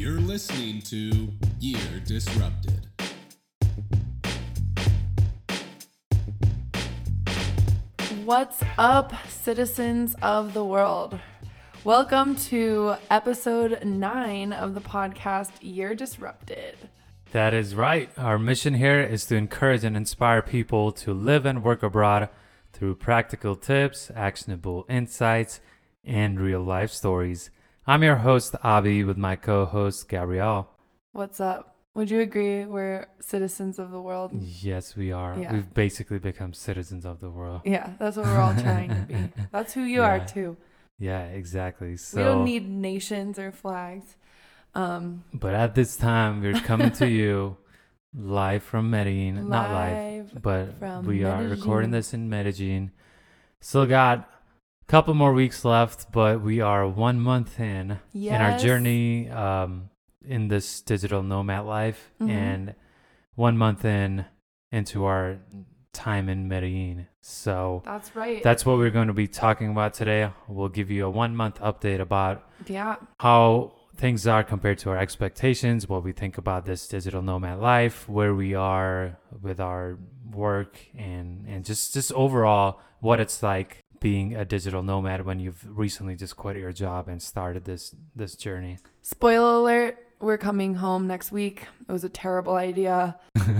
You're listening to Year Disrupted. What's up, citizens of the world? Welcome to episode 9 of the podcast Year Disrupted. That is right. Our mission here is to encourage and inspire people to live and work abroad through practical tips, actionable insights, and real-life stories. I'm your host, Abhi, with my co-host, Gabrielle. What's up? Would you agree we're citizens of the world? Yes, we are. Yeah. We've basically become citizens of the world. Yeah, that's what we're all trying to be. That's who you are, too. Yeah, exactly. So, we don't need nations or flags. But at this time, we're coming to you live from Medellin. Not live, but we are recording this in Medellin. Still got a couple more weeks left, but we are 1 month in our journey, in this digital nomad life, and 1 month into our time in Medellin. So that's right. That's what we're going to be talking about today. We'll give you a 1 month update about how things are compared to our expectations, what we think about this digital nomad life, where we are with our work, and just overall what it's like being a digital nomad when you've recently just quit your job and started this journey. Spoiler alert. We're coming home next week. It was a terrible idea.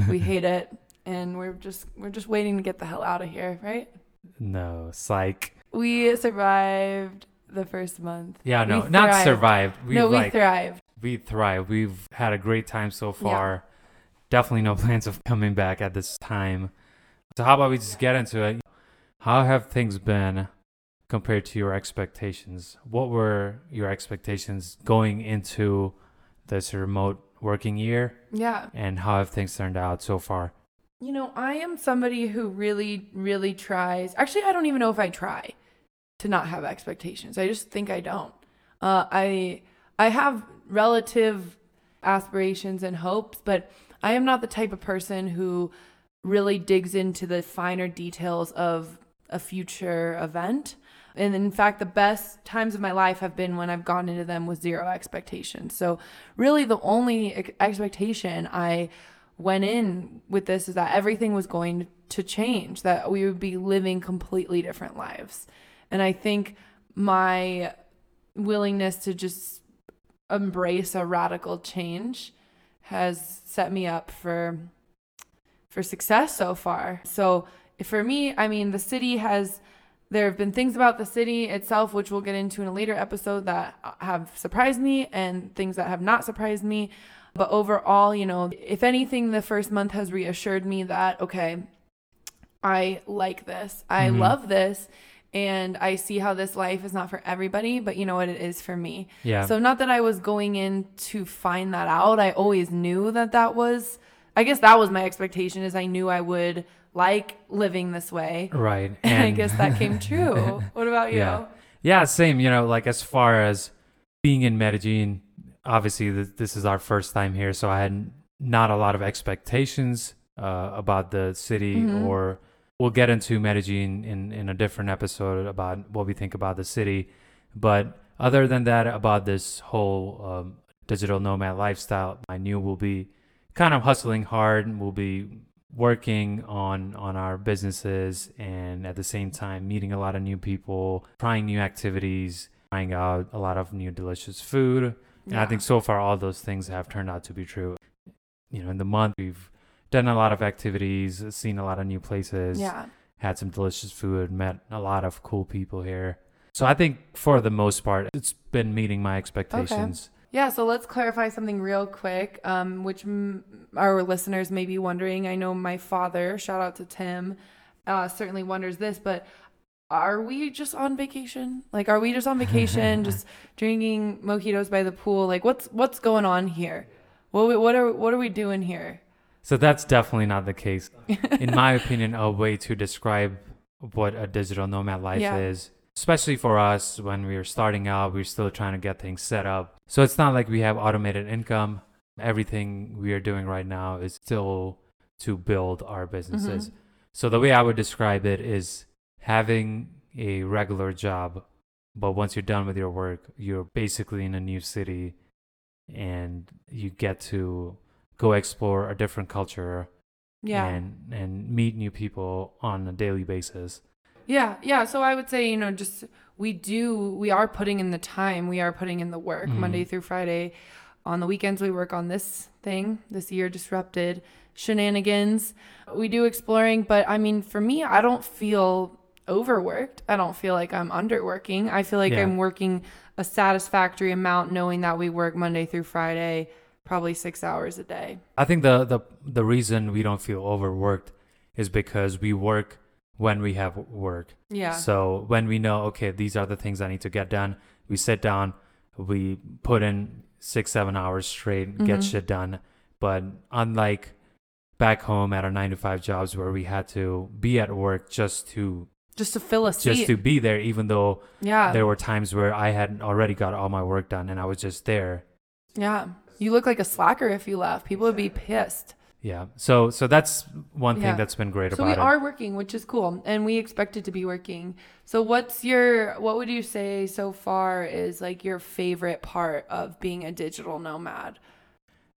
We hate it, and we're just waiting to get the hell out of here, right? No, psych. We survived the first month. Yeah, no, not survived. We thrived. We thrived. We've had a great time so far. Yeah. Definitely no plans of coming back at this time. So how about we just get into it? How have things been compared to your expectations? What were your expectations going into this remote working year? Yeah. And how have things turned out so far? You know, I am somebody who really, really tries. Actually, I don't even know if I try to not have expectations. I just think I don't. I have relative aspirations and hopes, but I am not the type of person who really digs into the finer details of a future event. And in fact, the best times of my life have been when I've gone into them with zero expectations. So really the only expectation I went in with this is that everything was going to change, that we would be living completely different lives. And I think my willingness to just embrace a radical change has set me up for success so far. So for me, I mean, there have been things about the city itself, which we'll get into in a later episode, that have surprised me and things that have not surprised me. But overall, you know, if anything, the first month has reassured me that, okay, I like this. I love this. And I see how this life is not for everybody, but you know what, it is for me. Yeah. So not that I was going in to find that out. I always knew that was my expectation, is I knew I would like living this way. Right. And I guess that came true. What about you? Yeah, same. You know, like as far as being in Medellin, obviously this is our first time here. So I had not a lot of expectations about the city or... We'll get into Medellin in a different episode about what we think about the city. But other than that, about this whole digital nomad lifestyle, I knew we'll be kind of hustling hard and we'll be working on our businesses and at the same time meeting a lot of new people, trying new activities, trying out a lot of new delicious food. Yeah. And I think so far all those things have turned out to be true. You know, in the month we've done a lot of activities, seen a lot of new places, had some delicious food, met a lot of cool people here. So I think for the most part, it's been meeting my expectations. Okay. Yeah, so let's clarify something real quick, which our listeners may be wondering. I know my father, shout out to Tim, certainly wonders this, but are we just on vacation? Like, are we just on vacation, just drinking mojitos by the pool? Like, what's going on here? What are we doing here? So that's definitely not the case. In my opinion, a way to describe what a digital nomad life is, especially for us when we were starting out, we were still trying to get things set up. So it's not like we have automated income. Everything we are doing right now is still to build our businesses. Mm-hmm. So the way I would describe it is having a regular job, but once you're done with your work, you're basically in a new city and you get to go explore a different culture. Yeah. And meet new people on a daily basis. Yeah. Yeah. So I would say, you know, just we are putting in the time. We are putting in the work Monday through Friday. On the weekends, we work on this thing, this Year Disrupted shenanigans. We do exploring. But I mean, for me, I don't feel overworked. I don't feel like I'm underworking. I feel like I'm working a satisfactory amount, knowing that we work Monday through Friday, probably 6 hours a day. I think the reason we don't feel overworked is because we work when we have work. Yeah. So when we know, okay, these are the things I need to get done, we sit down, we put in 6-7 hours straight, get shit done. But unlike back home at our 9-to-5 jobs where we had to be at work just to fill a seat, just to be there, even though there were times where I had already got all my work done and I was just there. Yeah. You look like a slacker if you left. People would be pissed. Yeah. So that's one thing that's been great about it. So we are working, which is cool. And we expected to be working. So what would you say so far is like your favorite part of being a digital nomad?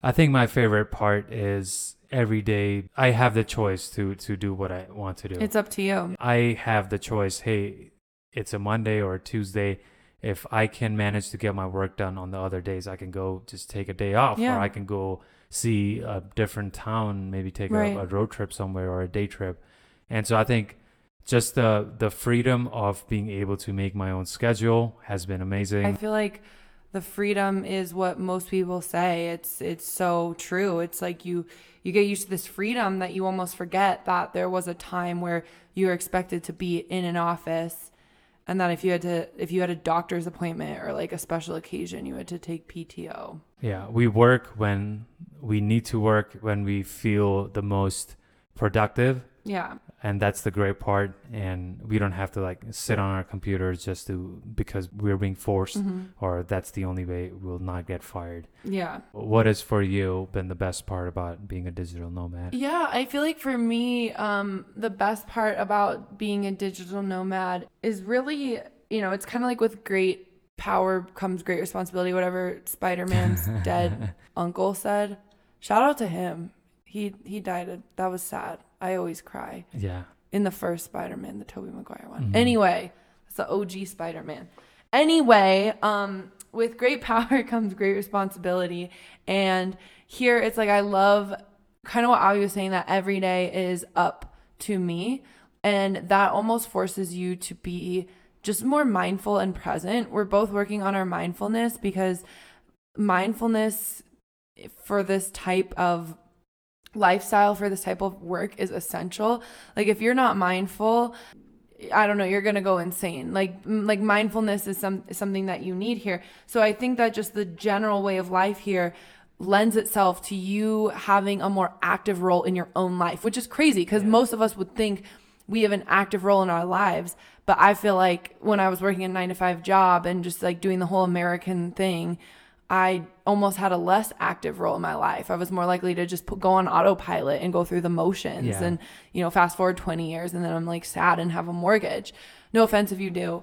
I think my favorite part is every day I have the choice to do what I want to do. It's up to you. I have the choice. Hey, it's a Monday or a Tuesday. If I can manage to get my work done on the other days, I can go just take a day off, or I can go see a different town, maybe take a road trip somewhere or a day trip. And so I think just the freedom of being able to make my own schedule has been amazing. I feel like the freedom is what most people say. It's so true. It's like you get used to this freedom that you almost forget that there was a time where you were expected to be in an office. And that if you had a doctor's appointment or like a special occasion, you had to take PTO. Yeah, we work when we need to work, when we feel the most productive. Yeah. And that's the great part. And we don't have to like sit on our computers because we're being forced, or that's the only way we'll not get fired. Yeah. What has for you been the best part about being a digital nomad? Yeah, I feel like for me, the best part about being a digital nomad is really, you know, it's kind of like with great power comes great responsibility, whatever Spider-Man's dead uncle said. Shout out to him. He died. That was sad. I always cry. Yeah. In the first Spider-Man, the Tobey Maguire one. Mm-hmm. Anyway, that's the OG Spider-Man. Anyway, with great power comes great responsibility. And here it's like I love kind of what Avi was saying, that every day is up to me. And that almost forces you to be just more mindful and present. We're both working on our mindfulness because mindfulness for this type of lifestyle, for this type of work, is essential. Like if you're not mindful, I don't know, you're gonna go insane. Like mindfulness is something that you need here. So I think that just the general way of life here lends itself to you having a more active role in your own life, which is crazy because most of us would think we have an active role in our lives. But I feel like when I was working a 9-to-5 job and just like doing the whole American thing, I almost had a less active role in my life. I was more likely to just go on autopilot and go through the motions and, you know, fast forward 20 years and then I'm like sad and have a mortgage. No offense if you do.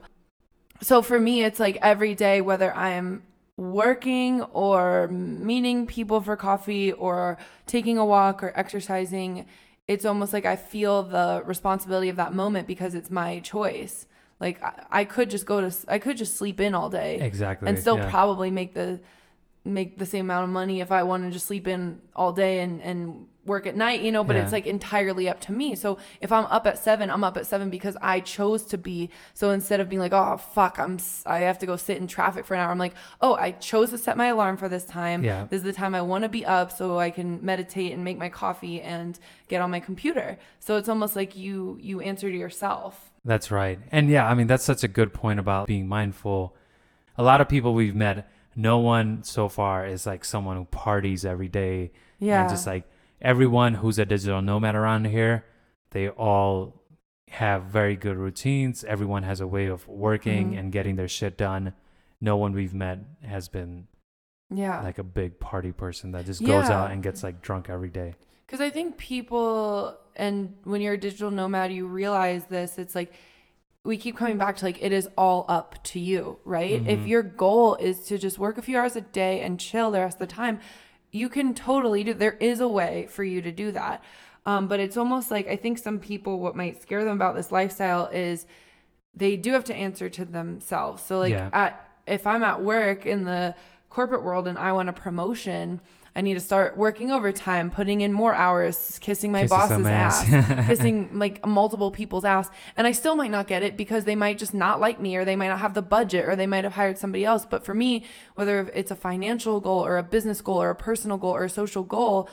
So for me, it's like every day, whether I'm working or meeting people for coffee or taking a walk or exercising, it's almost like I feel the responsibility of that moment because it's my choice. Like I could just sleep in all day. Exactly. And still probably make the same amount of money if I want to just sleep in all day and work at night, you know, but it's like entirely up to me. So if I'm up at 7, I'm up at 7 because I chose to be. So instead of being like, oh fuck, I have to go sit in traffic for an hour, I'm like, oh, I chose to set my alarm for this time. Yeah. This is the time I want to be up so I can meditate and make my coffee and get on my computer. So it's almost like you answer to yourself. That's right. And yeah, I mean, that's such a good point about being mindful. A lot of people we've met, no one so far is like someone who parties every day. Yeah. And just like everyone who's a digital nomad around here, they all have very good routines. Everyone has a way of working and getting their shit done. No one we've met has been like a big party person that just goes out and gets like drunk every day. Because I think people, and when you're a digital nomad, you realize this, it's like we keep coming back to, like, it is all up to you, right? Mm-hmm. If your goal is to just work a few hours a day and chill the rest of the time, you can totally do. There is a way for you to do that. But it's almost like, I think some people, what might scare them about this lifestyle is they do have to answer to themselves. So like, if I'm at work in the corporate world and I want a promotion, I need to start working overtime, putting in more hours, kissing my boss's ass. Kissing like multiple people's ass. And I still might not get it because they might just not like me, or they might not have the budget, or they might have hired somebody else. But for me, whether it's a financial goal or a business goal or a personal goal or a social goal,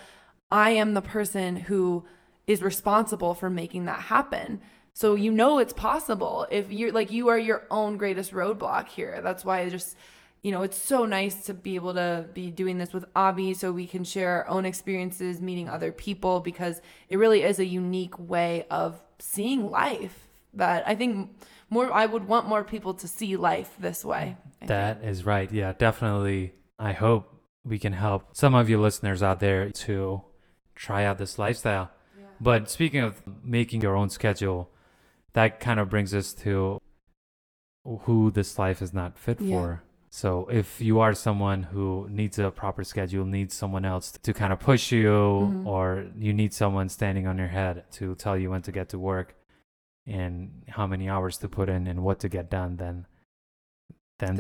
I am the person who is responsible for making that happen. So you know it's possible. If you're like, you are your own greatest roadblock here. That's why I just, you know, it's so nice to be able to be doing this with Abby, so we can share our own experiences, meeting other people, because it really is a unique way of seeing life that I think more, I would want more people to see life this way. That is right. Yeah, definitely. I hope we can help some of you listeners out there to try out this lifestyle. Yeah. But speaking of making your own schedule, that kind of brings us to who this life is not fit for. So if you are someone who needs a proper schedule, needs someone else to kind of push you, or you need someone standing on your head to tell you when to get to work and how many hours to put in and what to get done,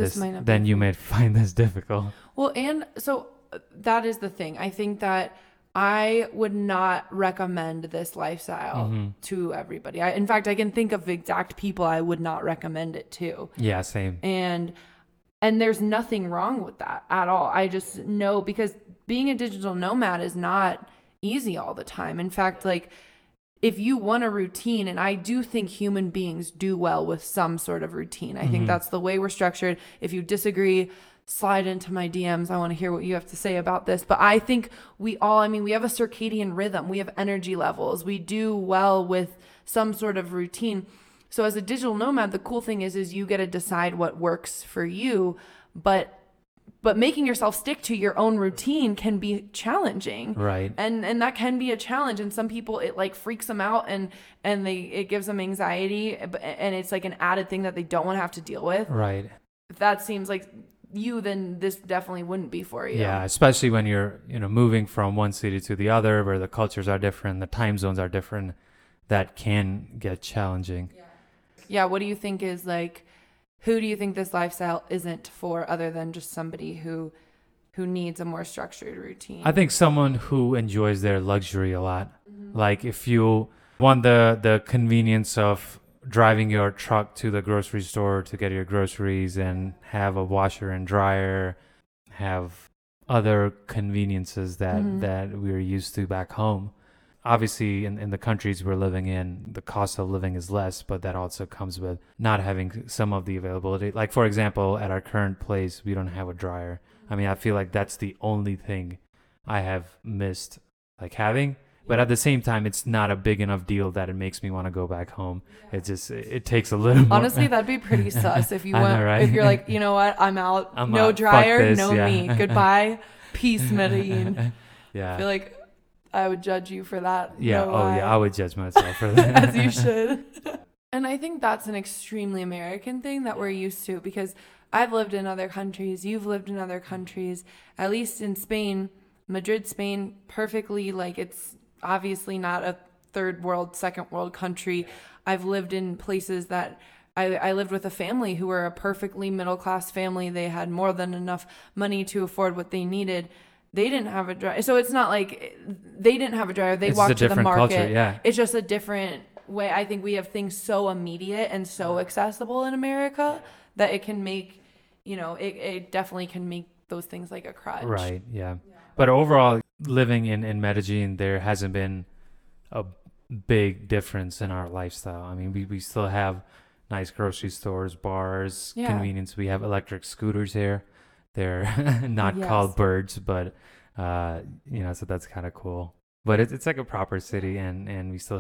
then you may find this difficult. Well, and so that is the thing. I think that I would not recommend this lifestyle to everybody. In fact, I can think of exact people I would not recommend it to. Yeah, same. And there's nothing wrong with that at all. I just know, because being a digital nomad is not easy all the time. In fact, like, if you want a routine, and I do think human beings do well with some sort of routine. I think that's the way we're structured. If you disagree, slide into my DMs. I want to hear what you have to say about this. But I think we have a circadian rhythm. We have energy levels. We do well with some sort of routine. So as a digital nomad, the cool thing is you get to decide what works for you, but making yourself stick to your own routine can be challenging. Right. And that can be a challenge. And some people, it like freaks them out and it gives them anxiety, and it's like an added thing that they don't want to have to deal with. Right. If that seems like you, then this definitely wouldn't be for you. Yeah. Especially when you're, moving from one city to the other, where the cultures are different, the time zones are different, that can get challenging. Yeah. Yeah, what do you think is like, who do you think this lifestyle isn't for, other than just somebody who needs a more structured routine? I think someone who enjoys their luxury a lot. Mm-hmm. Like, if you want the convenience of driving your truck to the grocery store to get your groceries and have a washer and dryer, have other conveniences that we're used to back home. Obviously, in the countries we're living in, the cost of living is less, but that also comes with not having some of the availability. Like, for example, at our current place, we don't have a dryer. I mean, I feel like that's the only thing I have missed, like, having. But at the same time, it's not a big enough deal that it makes me want to go back home. Yeah. It just, it takes a little more. Honestly, that'd be pretty sus if you went, right? If you're like, you know what, I'm out. No out. Dryer, this, no me. Goodbye. Peace, Medellin. Yeah. I feel like I would judge you for that. Yeah. No lie. Yeah. I would judge myself for that. As you should. And I think that's an extremely American thing that we're used to, because I've lived in other countries. You've lived in other countries, at least in Spain, Madrid, Spain, perfectly. Like, it's obviously not a third world, second world country. I've lived in places that I lived with a family who were a perfectly middle-class family. They had more than enough money to afford what they needed. They didn't have a dryer. So it's not like they didn't have a dryer. They walked to the market. Culture, yeah. It's just a different way. I think we have things so immediate and so accessible in America that it can make, it definitely can make those things like a crutch. Right. Yeah. But overall, living in Medellin, there hasn't been a big difference in our lifestyle. I mean, we still have nice grocery stores, bars, convenience. We have electric scooters here. They're not called birds, but, so that's kind of cool. But it's like a proper city, and we still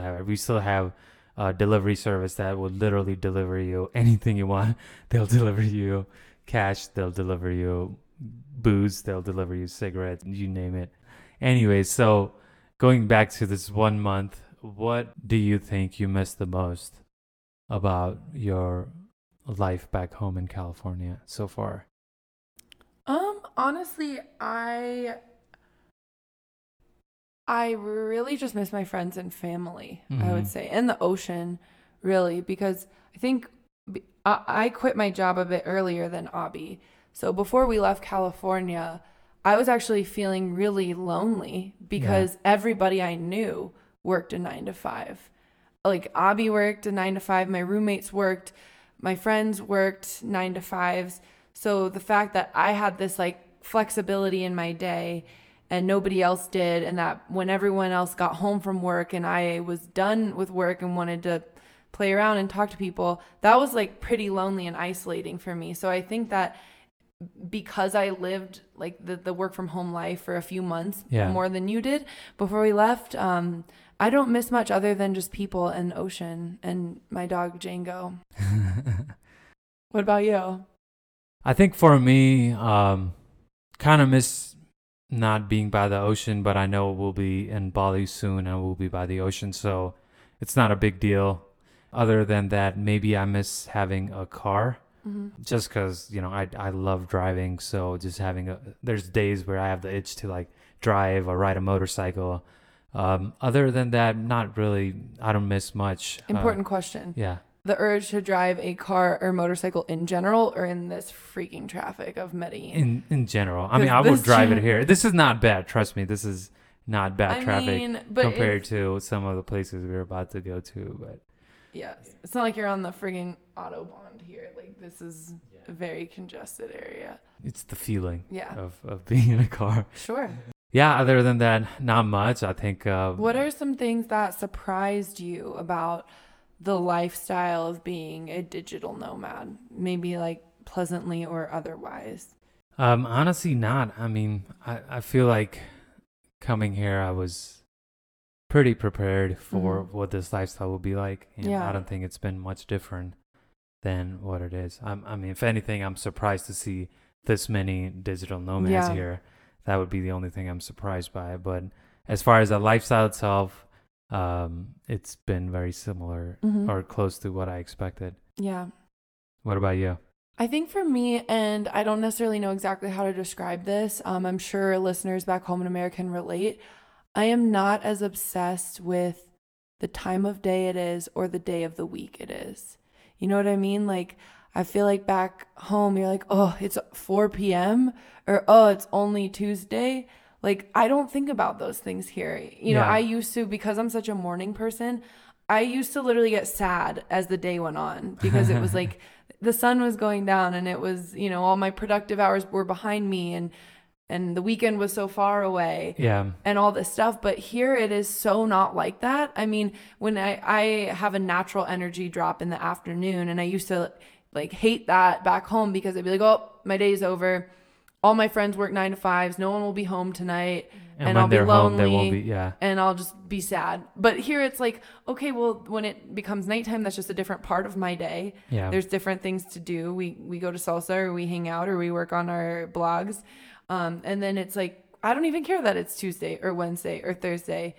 have a delivery service that will literally deliver you anything you want. They'll deliver you cash. They'll deliver you booze. They'll deliver you cigarettes, you name it. Anyway, so going back to this 1 month, what do you think you missed the most about your life back home in California so far? Honestly, I really just miss my friends and family, I would say, and the ocean, really, because I think I quit my job a bit earlier than Abhi. So before we left California, I was actually feeling really lonely because everybody I knew worked a 9-to-5. Like, Abhi worked a 9-to-5, my roommates worked, my friends worked 9-to-5s. So the fact that I had this, like, flexibility in my day and nobody else did, and that when everyone else got home from work and I was done with work and wanted to play around and talk to people, that was, like, pretty lonely and isolating for me. So I think that because I lived, like, the work from home life for a few months more than you did before we left, I don't miss much other than just people and ocean and my dog Django. What about you? I think for me, kind of miss not being by the ocean, but I know we'll be in Bali soon and we'll be by the ocean, so it's not a big deal. Other than that, maybe I miss having a car, just because, you know, I love driving, so just having there's days where I have the itch to, like, drive or ride a motorcycle. Other than that, not really. I don't miss much. Important question. Yeah. The urge to drive a car or motorcycle in general, or in this freaking traffic of Medellin? In general. I mean, I would drive it here. This is not bad. Trust me. This is not bad traffic compared to some of the places we were about to go to. But yes. It's not like you're on the friggin' Autobahn here. Like, this is a very congested area. It's the feeling of being in a car. Sure. Yeah, other than that, not much. I think... what are some things that surprised you about the lifestyle of being a digital nomad, maybe, like, pleasantly or otherwise? Honestly, not. I mean, I feel like coming here, I was pretty prepared for what this lifestyle will be like. And I don't think it's been much different than what it is. I mean, if anything, I'm surprised to see this many digital nomads here. That would be the only thing I'm surprised by. But as far as the lifestyle itself, it's been very similar or close to what I expected. Yeah. What about you? I think for me, and I don't necessarily know exactly how to describe this, I'm sure listeners back home in America can relate, I am not as obsessed with the time of day it is or the day of the week it is. You know what I mean? Like, I feel like back home, you're like, oh, it's 4 p.m. or, oh, it's only Tuesday. Like, I don't think about those things here. You know, I used to, because I'm such a morning person, I used to literally get sad as the day went on because it was like the sun was going down and it was, you know, all my productive hours were behind me and the weekend was so far away and all this stuff. But here it is so not like that. I mean, when I have a natural energy drop in the afternoon, and I used to, like, hate that back home because I'd be like, oh, my day's over. All my friends work 9-to-5s. No one will be home tonight, and I'll be lonely. Home, they won't be, and I'll just be sad. But here, it's like, okay, well, when it becomes nighttime, that's just a different part of my day. Yeah. There's different things to do. We go to salsa, or we hang out, or we work on our blogs, and then it's like I don't even care that it's Tuesday or Wednesday or Thursday,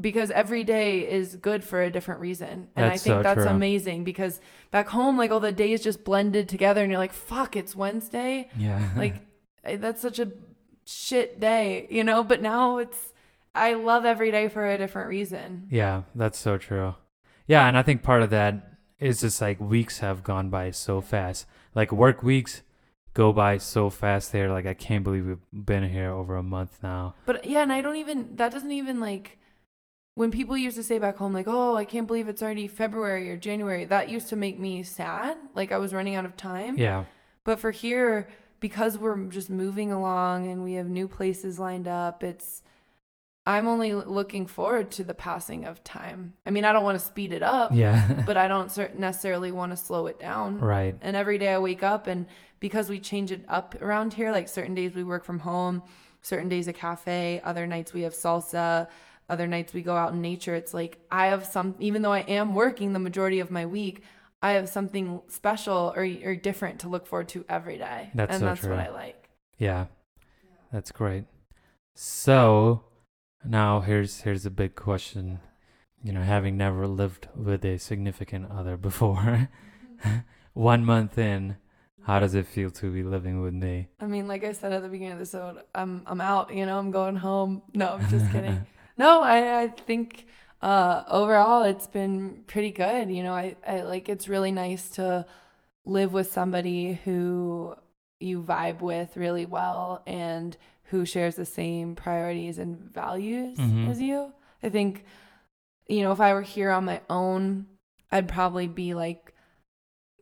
because every day is good for a different reason. And I think that's amazing, because back home, like, all the days just blended together, and you're like, fuck, it's Wednesday. Yeah. Like. That's such a shit day, you know? But now I love every day for a different reason. Yeah, that's so true. Yeah, and I think part of that is just, like, weeks have gone by so fast. Like, work weeks go by so fast there. Like, I can't believe we've been here over a month now. But, yeah, and that doesn't even, like, when people used to say back home, like, oh, I can't believe it's already February or January, that used to make me sad. Like, I was running out of time. Yeah. But for here... because we're just moving along and we have new places lined up, I'm only looking forward to the passing of time. I mean, I don't want to speed it up, but I don't necessarily want to slow it down. Right. And every day I wake up, and because we change it up around here, like, certain days we work from home, certain days a cafe, other nights we have salsa, other nights we go out in nature. It's like I have even though I am working the majority of my week, I have something special or different to look forward to every day. That's true. What I like. Yeah, that's great. So now here's a big question. you know, having never lived with a significant other before, 1 month in, how does it feel to be living with me? I mean, like I said at the beginning of this episode, I'm out, you know, I'm going home. No, I'm just kidding. No, I think overall it's been pretty good. You know, I like, it's really nice to live with somebody who you vibe with really well and who shares the same priorities and values mm-hmm. as you. I think, you know, if I were here on my own, I'd probably be like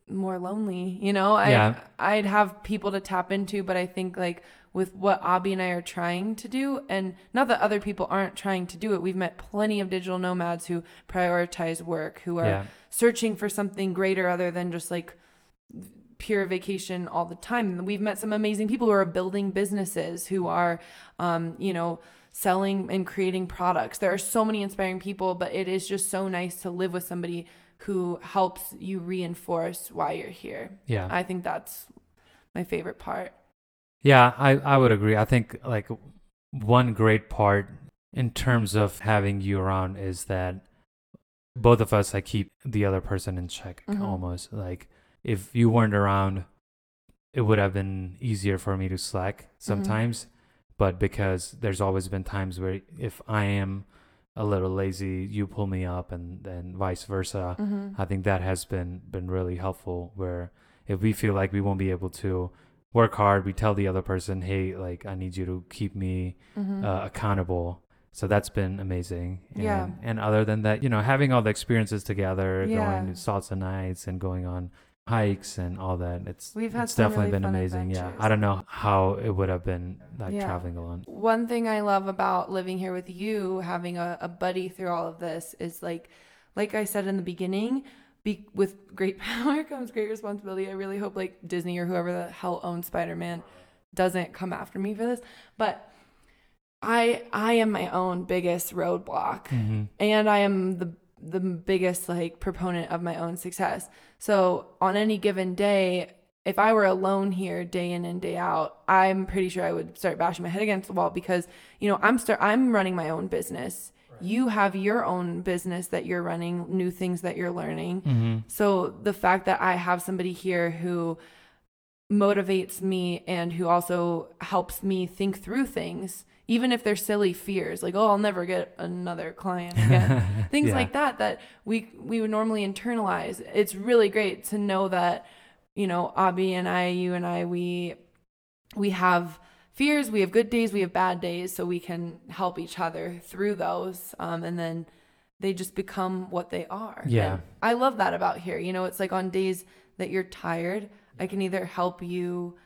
more lonely, you know, I'd have people to tap into, but I think like with what Abhi and I are trying to do, and not that other people aren't trying to do it. We've met plenty of digital nomads who prioritize work, who are searching for something greater other than just like pure vacation all the time. We've met some amazing people who are building businesses, who are, you know, selling and creating products. There are so many inspiring people, but it is just so nice to live with somebody who helps you reinforce why you're here. Yeah. I think that's my favorite part. Yeah, I would agree. I think like one great part in terms of having you around is that both of us, I keep the other person in check mm-hmm. almost. Like if you weren't around, it would have been easier for me to slack sometimes. Mm-hmm. But because there's always been times where if I am a little lazy, you pull me up and vice versa. Mm-hmm. I think that has been really helpful, where if we feel like we won't be able to work hard, we tell the other person, hey, like I need you to keep me mm-hmm. Accountable. So that's been amazing. And other than that, you know, having all the experiences together, going to salsa nights and going on hikes and all that, it's definitely really been amazing adventures. I don't know how it would have been like traveling alone. One thing I love about living here with you, having a buddy through all of this, is like I said in the beginning, with great power comes great responsibility. I really hope like Disney or whoever the hell owns Spider-Man doesn't come after me for this, but I am my own biggest roadblock mm-hmm. and I am the biggest like proponent of my own success. So on any given day, if I were alone here day in and day out, I'm pretty sure I would start bashing my head against the wall, because, you know, I'm running my own business. Right. You have your own business that you're running, new things that you're learning. Mm-hmm. So the fact that I have somebody here who motivates me and who also helps me think through things, even if they're silly fears, like, oh, I'll never get another client again. Things like that we would normally internalize. It's really great to know that, you know, Abhi and I, you and I, we have fears, we have good days, we have bad days, so we can help each other through those. And then they just become what they are. Yeah. And I love that about here. You know, it's like on days that you're tired, I can either help you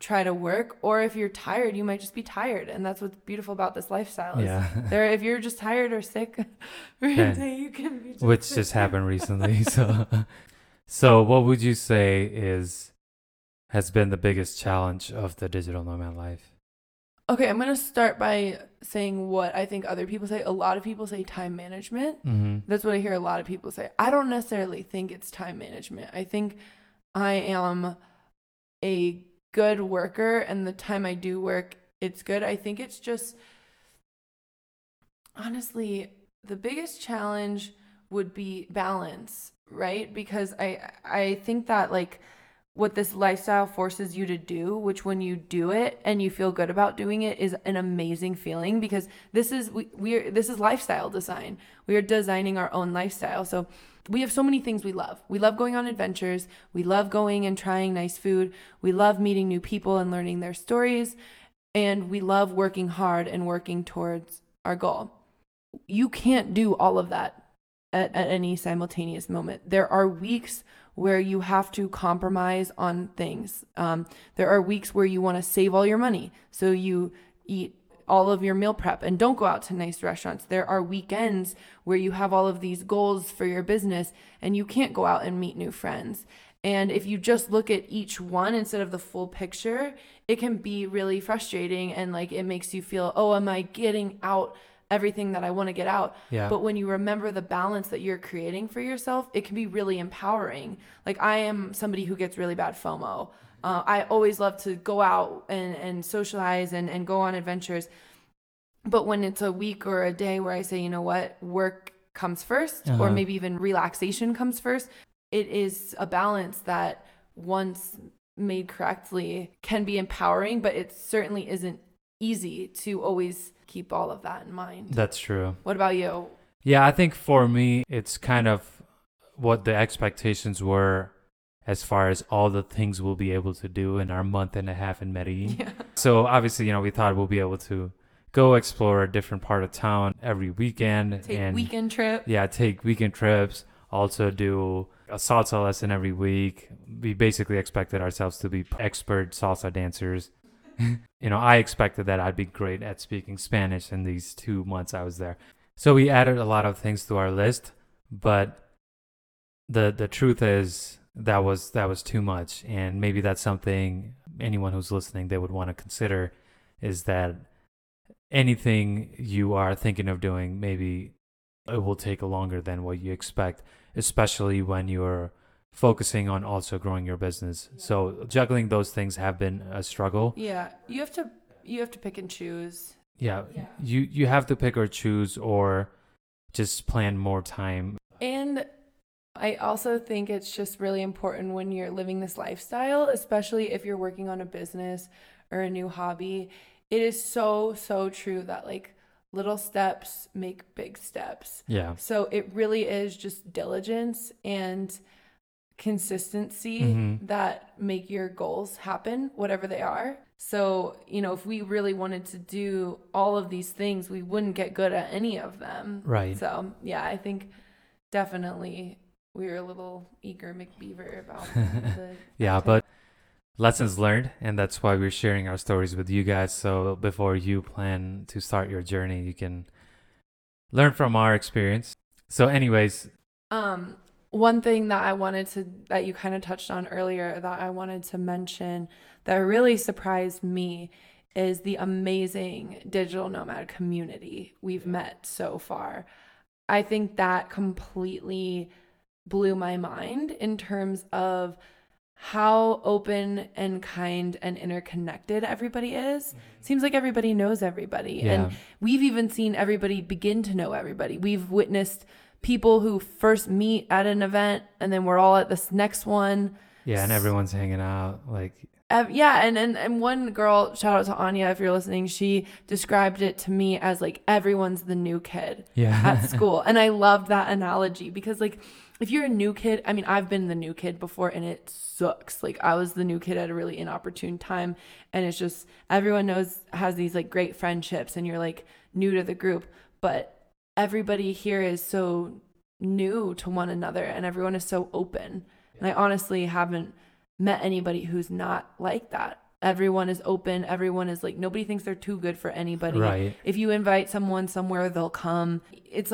try to work, or if you're tired, you might just be tired, and that's what's beautiful about this lifestyle is there, if you're just tired or sick for a day, you can be just which sick. Just happened recently. So what would you say has been the biggest challenge of the digital nomad life? Okay, I'm gonna start by saying what I think other people say. A lot of people say time management. Mm-hmm. That's what I hear a lot of people say. I don't necessarily think it's time management. I think I am a good worker, and the time I do work, it's good. I think it's just, honestly, the biggest challenge would be balance, right? Because I think that like what this lifestyle forces you to do, which when you do it and you feel good about doing it, is an amazing feeling, because this is lifestyle design. We are designing our own lifestyle. So we have so many things we love. We love going on adventures. We love going and trying nice food. We love meeting new people and learning their stories. And we love working hard and working towards our goal. You can't do all of that at any simultaneous moment. There are weeks where you have to compromise on things. There are weeks where you want to save all your money, so you eat all of your meal prep and don't go out to nice restaurants. There are weekends where you have all of these goals for your business and you can't go out and meet new friends. And if you just look at each one instead of the full picture, it can be really frustrating, and like it makes you feel, oh, am I getting out everything that I want to get out? Yeah. But when you remember the balance that you're creating for yourself, it can be really empowering. Like I am somebody who gets really bad FOMO. I always love to go out and socialize and go on adventures. But when it's a week or a day where I say, you know what, work comes first, or maybe even relaxation comes first. It is a balance that once made correctly can be empowering, but it certainly isn't easy to always keep all of that in mind. That's true. What about you? Yeah, I think for me, it's kind of what the expectations were as far as all the things we'll be able to do in our month and a half in Medellin. Yeah. So obviously, we thought we'll be able to go explore a different part of town every weekend. Take weekend trips. Also do a salsa lesson every week. We basically expected ourselves to be expert salsa dancers. I expected that I'd be great at speaking Spanish in these 2 months I was there. So we added a lot of things to our list, but the truth is that was too much. And maybe that's something anyone who's listening, they would want to consider, is that anything you are thinking of doing, maybe it will take longer than what you expect, especially when you're focusing on also growing your business. So juggling those things have been a struggle. Yeah, you have to pick and choose. Yeah. You have to pick or choose, or just plan more time. And I also think it's just really important when you're living this lifestyle, especially if you're working on a business or a new hobby. It is so, so true that little steps make big steps. Yeah. So it really is just diligence and consistency that make your goals happen, whatever they are. So, if we really wanted to do all of these things, we wouldn't get good at any of them. Right. So, yeah, I think definitely we were a little eager McBeaver about the but lessons learned, and that's why we're sharing our stories with you guys. So before you plan to start your journey, you can learn from our experience. So anyways, one thing that that you kind of touched on earlier that I wanted to mention that really surprised me is the amazing digital nomad community we've met so far. I think that completely blew my mind in terms of how open and kind and interconnected everybody is. Seems like everybody knows everybody. Yeah. And we've even seen everybody begin to know everybody. We've witnessed people who first meet at an event and then we're all at this next one. Yeah, and everyone's hanging out. And one girl, shout out to Anya if you're listening, she described it to me as everyone's the new kid at school. And I loved that analogy because if you're a new kid, I've been the new kid before and it sucks. I was the new kid at a really inopportune time, and it's just everyone has these great friendships and you're new to the group, but everybody here is so new to one another and everyone is so open. And I honestly haven't met anybody who's not like that. Everyone is open. Everyone is nobody thinks they're too good for anybody. Right. If you invite someone somewhere, they'll come. It's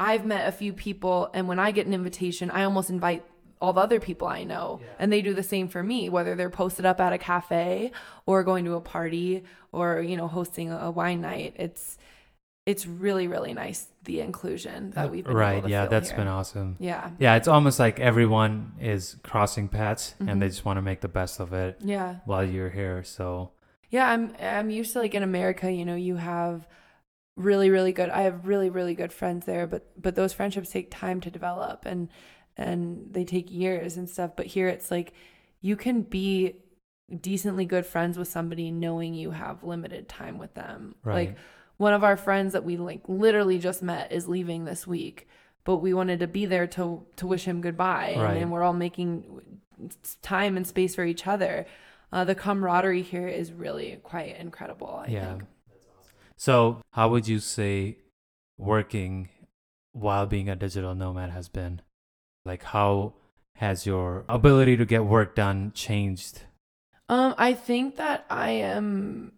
I've met a few people, and when I get an invitation, I almost invite all the other people I know, and they do the same for me, whether they're posted up at a cafe or going to a party or, hosting a wine night. It's really, really nice, the inclusion that we've been able to feel that's here. Been awesome. Yeah. Yeah, it's almost everyone is crossing paths, and they just want to make the best of it while you're here, so. Yeah, I'm used to in America, you have really, really good. I have really, really good friends there, but those friendships take time to develop and they take years and stuff. But here it's you can be decently good friends with somebody knowing you have limited time with them. Right. One of our friends that we literally just met is leaving this week, but we wanted to be there to wish him goodbye. Right. And we're all making time and space for each other. The camaraderie here is really quite incredible, I think. So how would you say working while being a digital nomad has been? How has your ability to get work done changed? I think that I'm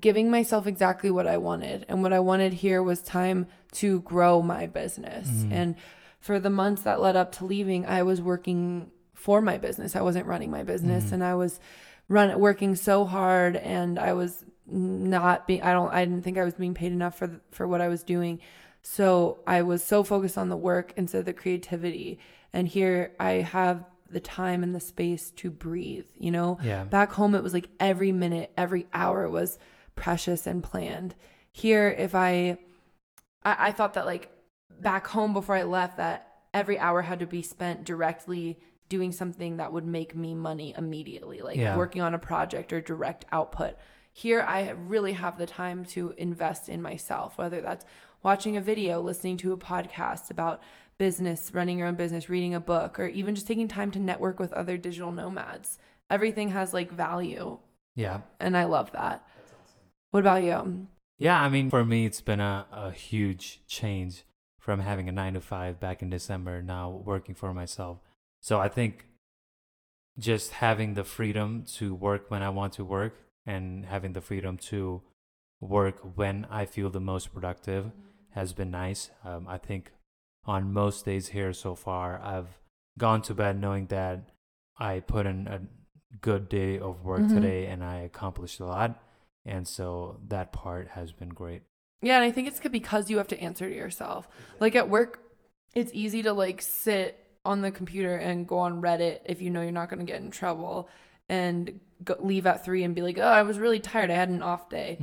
giving myself exactly what I wanted. And what I wanted here was time to grow my business. And for the months that led up to leaving, I was working for my business. I wasn't running my business, and I was working so hard, and I was I didn't think I was being paid enough for what I was doing. So I was so focused on the work instead of the creativity. And here I have the time and the space to breathe, Back home it was every minute, every hour was precious and planned. Here, if I thought that back home before I left that every hour had to be spent directly doing something that would make me money immediately, like working on a project or direct output. Here, I really have the time to invest in myself, whether that's watching a video, listening to a podcast about business, running your own business, reading a book, or even just taking time to network with other digital nomads. Everything has like value. Yeah. And I love that. That's awesome. What about you? Yeah. I mean, for me, it's been a huge change from having a 9-to-5 back in December, now working for myself. So I think just having the freedom to work when I want to work and having the freedom to work when I feel the most productive has been nice. I think on most days here so far, I've gone to bed knowing that I put in a good day of work today and I accomplished a lot. And so that part has been great. Yeah, and I think it's because you have to answer to yourself. Like at work, it's easy to like sit on the computer and go on Reddit if you know you're not going to get in trouble and leave at 3 and be like, oh, I was really tired. I had an off day.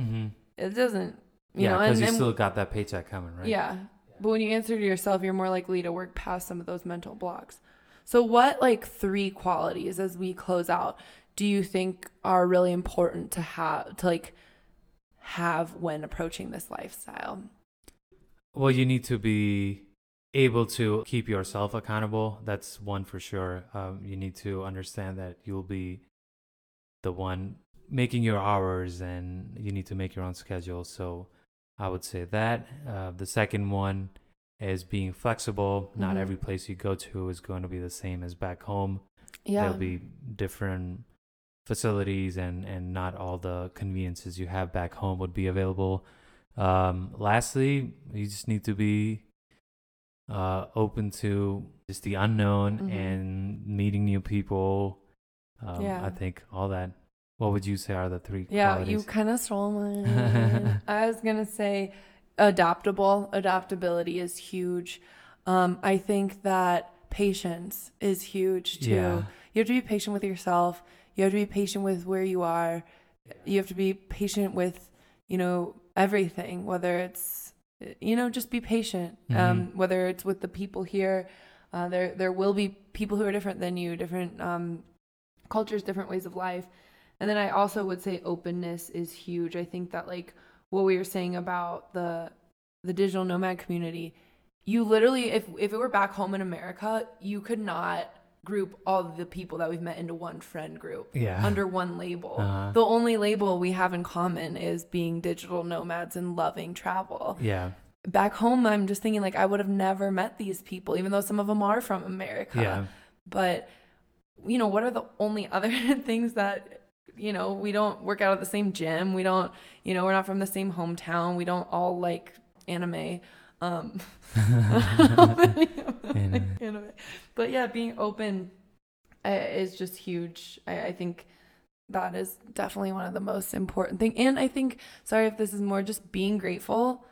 It doesn't, you know. Yeah, because you still got that paycheck coming, right? Yeah. But when you answer to yourself, you're more likely to work past some of those mental blocks. So what like 3 qualities as we close out do you think are really important to have to have when approaching this lifestyle? Well, you need to be able to keep yourself accountable. That's one for sure. You need to understand that you'll be the one making your hours and you need to make your own schedule. So I would say that. The second one is being flexible. Not every place you go to is going to be the same as back home. Yeah. There'll be different facilities and not all the conveniences you have back home would be available. Lastly, you just need to be open to just the unknown and meeting new people. I think all that. What would you say are the 3 qualities? Yeah, you kind of stole mine. I was going to say adaptable. Adaptability is huge. I think that patience is huge too. Yeah. You have to be patient with yourself. You have to be patient with where you are. You have to be patient with, everything, whether it's, just be patient, whether it's with the people here. There will be people who are different than you, different cultures, different ways of life. And then I also would say openness is huge. I think that like what we were saying about the digital nomad community, you literally, if it were back home in America, you could not group all the people that we've met into one friend group under one label. The only label we have in common is being digital nomads and loving travel. Back home, I'm just thinking like I would have never met these people, even though some of them are from America. But what are the only other things that we don't work out at the same gym, we don't we're not from the same hometown, we don't all like anime. But yeah, being open is just huge. I think that is definitely one of the most important things. And I think, sorry if this is more just being grateful.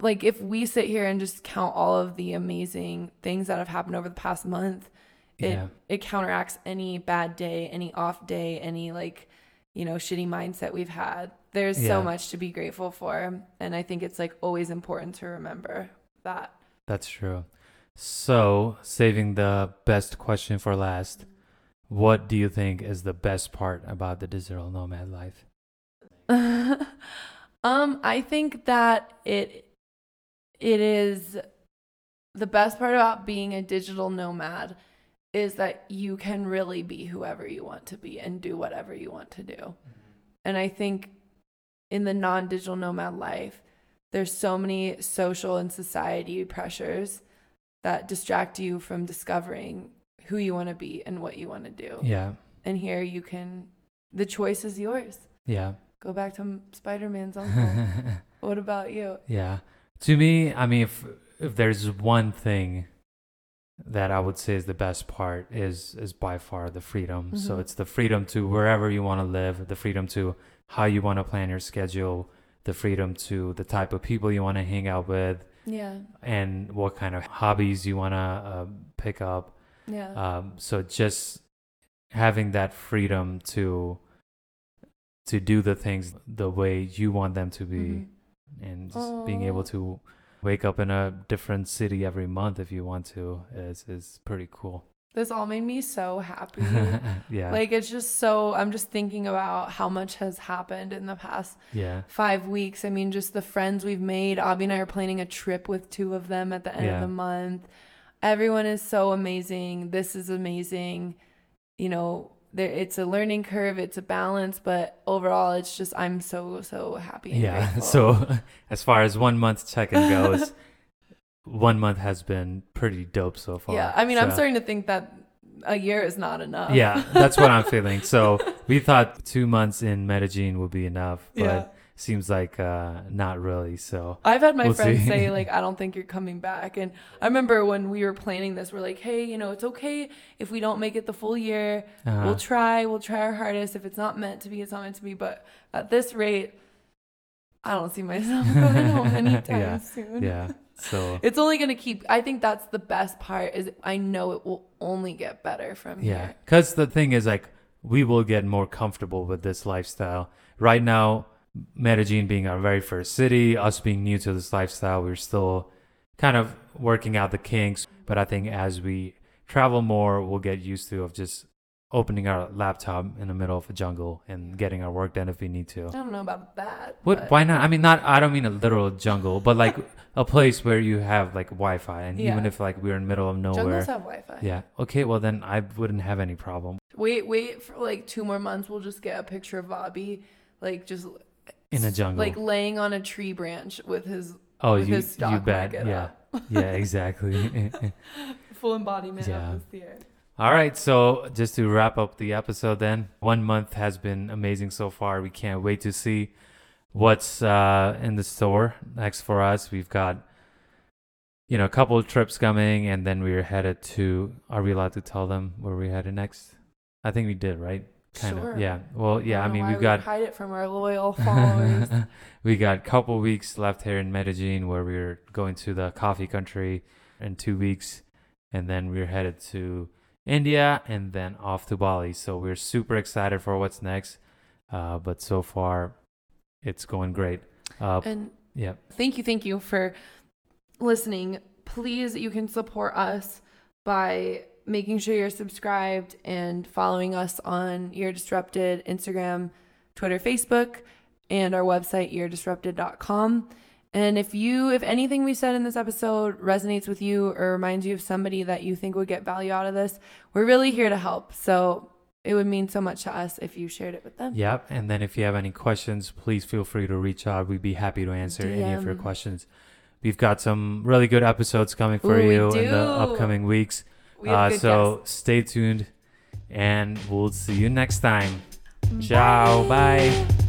Like if we sit here and just count all of the amazing things that have happened over the past month, it counteracts any bad day, any off day, any shitty mindset we've had. There's so much to be grateful for. And I think it's like always important to remember that. That's true. So saving the best question for last, what do you think is the best part about the digital nomad life? I think that it is the best part about being a digital nomad is that you can really be whoever you want to be and do whatever you want to do. And I think in the non-digital nomad life, there's so many social and society pressures that distract you from discovering who you want to be and what you want to do. Yeah. And here you can, the choice is yours. Yeah. Go back to Spider-Man's uncle. What about you? Yeah. To me, I mean, if there's one thing that I would say is the best part is by far the freedom. So it's the freedom to wherever you want to live, the freedom to how you want to plan your schedule, the freedom to the type of people you want to hang out with, and what kind of hobbies you want to pick up. So just having that freedom to do the things the way you want them to be, and just being able to wake up in a different city every month if you want to is pretty cool. This all made me so happy. Yeah. Like, it's just so, I'm just thinking about how much has happened in the past 5 weeks. I mean, just the friends we've made. Abby and I are planning a trip with two of them at the end of the month. Everyone is so amazing. This is amazing. You know, it's a learning curve. It's a balance. But overall, it's just, I'm so, so happy. And grateful. So as far as 1 month check-in goes, 1 month has been pretty dope so far. Yeah, I mean, so, I'm starting to think that a year is not enough. Yeah, that's what I'm feeling. So we thought 2 months in Medellin would be enough, but seems like not really. So I've had my friends say, like, I don't think you're coming back. And I remember when we were planning this, we're like, hey, you know, it's okay if we don't make it the full year. We'll try our hardest. If it's not meant to be, it's not meant to be. But at this rate, I don't see myself going home anytime soon. Yeah. So it's only going to keep, I think that's the best part, is I know it will only get better from here. Because the thing is, like, we will get more comfortable with this lifestyle. Right now, Medellin being our very first city, us being new to this lifestyle, we're still kind of working out the kinks. But I think as we travel more, we'll get used to of just opening our laptop in the middle of a jungle and getting our work done if we need to. I don't know about that. What? Why not? I mean, I don't mean a literal jungle, but like a place where you have like Wi-Fi. And even if like we're in the middle of nowhere. Jungles have Wi-Fi. Yeah. Okay. Well, then I wouldn't have any problem. Wait for like 2 more months. We'll just get a picture of Bobby, like just in a jungle, like laying on a tree branch with his. Oh, with his stock, you bet. Yeah. Yeah. Exactly. Full embodiment of this year. All right, so just to wrap up the episode then, 1 month has been amazing so far. We can't wait to see what's in the store next for us. We've got, you know, a couple of trips coming, and then we're headed to, are we allowed to tell them where we're headed next? I think we did, right? Kind of. Yeah. Well, yeah, I mean, we've got... hide it from our loyal followers. We got a couple weeks left here in Medellin, where we're going to the coffee country in 2 weeks, and then we're headed to India, and then off to Bali. So we're super excited for what's next, but so far it's going great. And yeah, thank you for listening. Please, you can support us by making sure you're subscribed and following us on Year Disrupted, Instagram, Twitter, Facebook, and our website eardisrupted.com. And if anything we said in this episode resonates with you or reminds you of somebody that you think would get value out of this, we're really here to help. So it would mean so much to us if you shared it with them. Yep. And then if you have any questions, please feel free to reach out. We'd be happy to answer any of your questions. We've got some really good episodes coming for you in the upcoming weeks. We have guests. Stay tuned, and we'll see you next time. Bye. Ciao. Bye.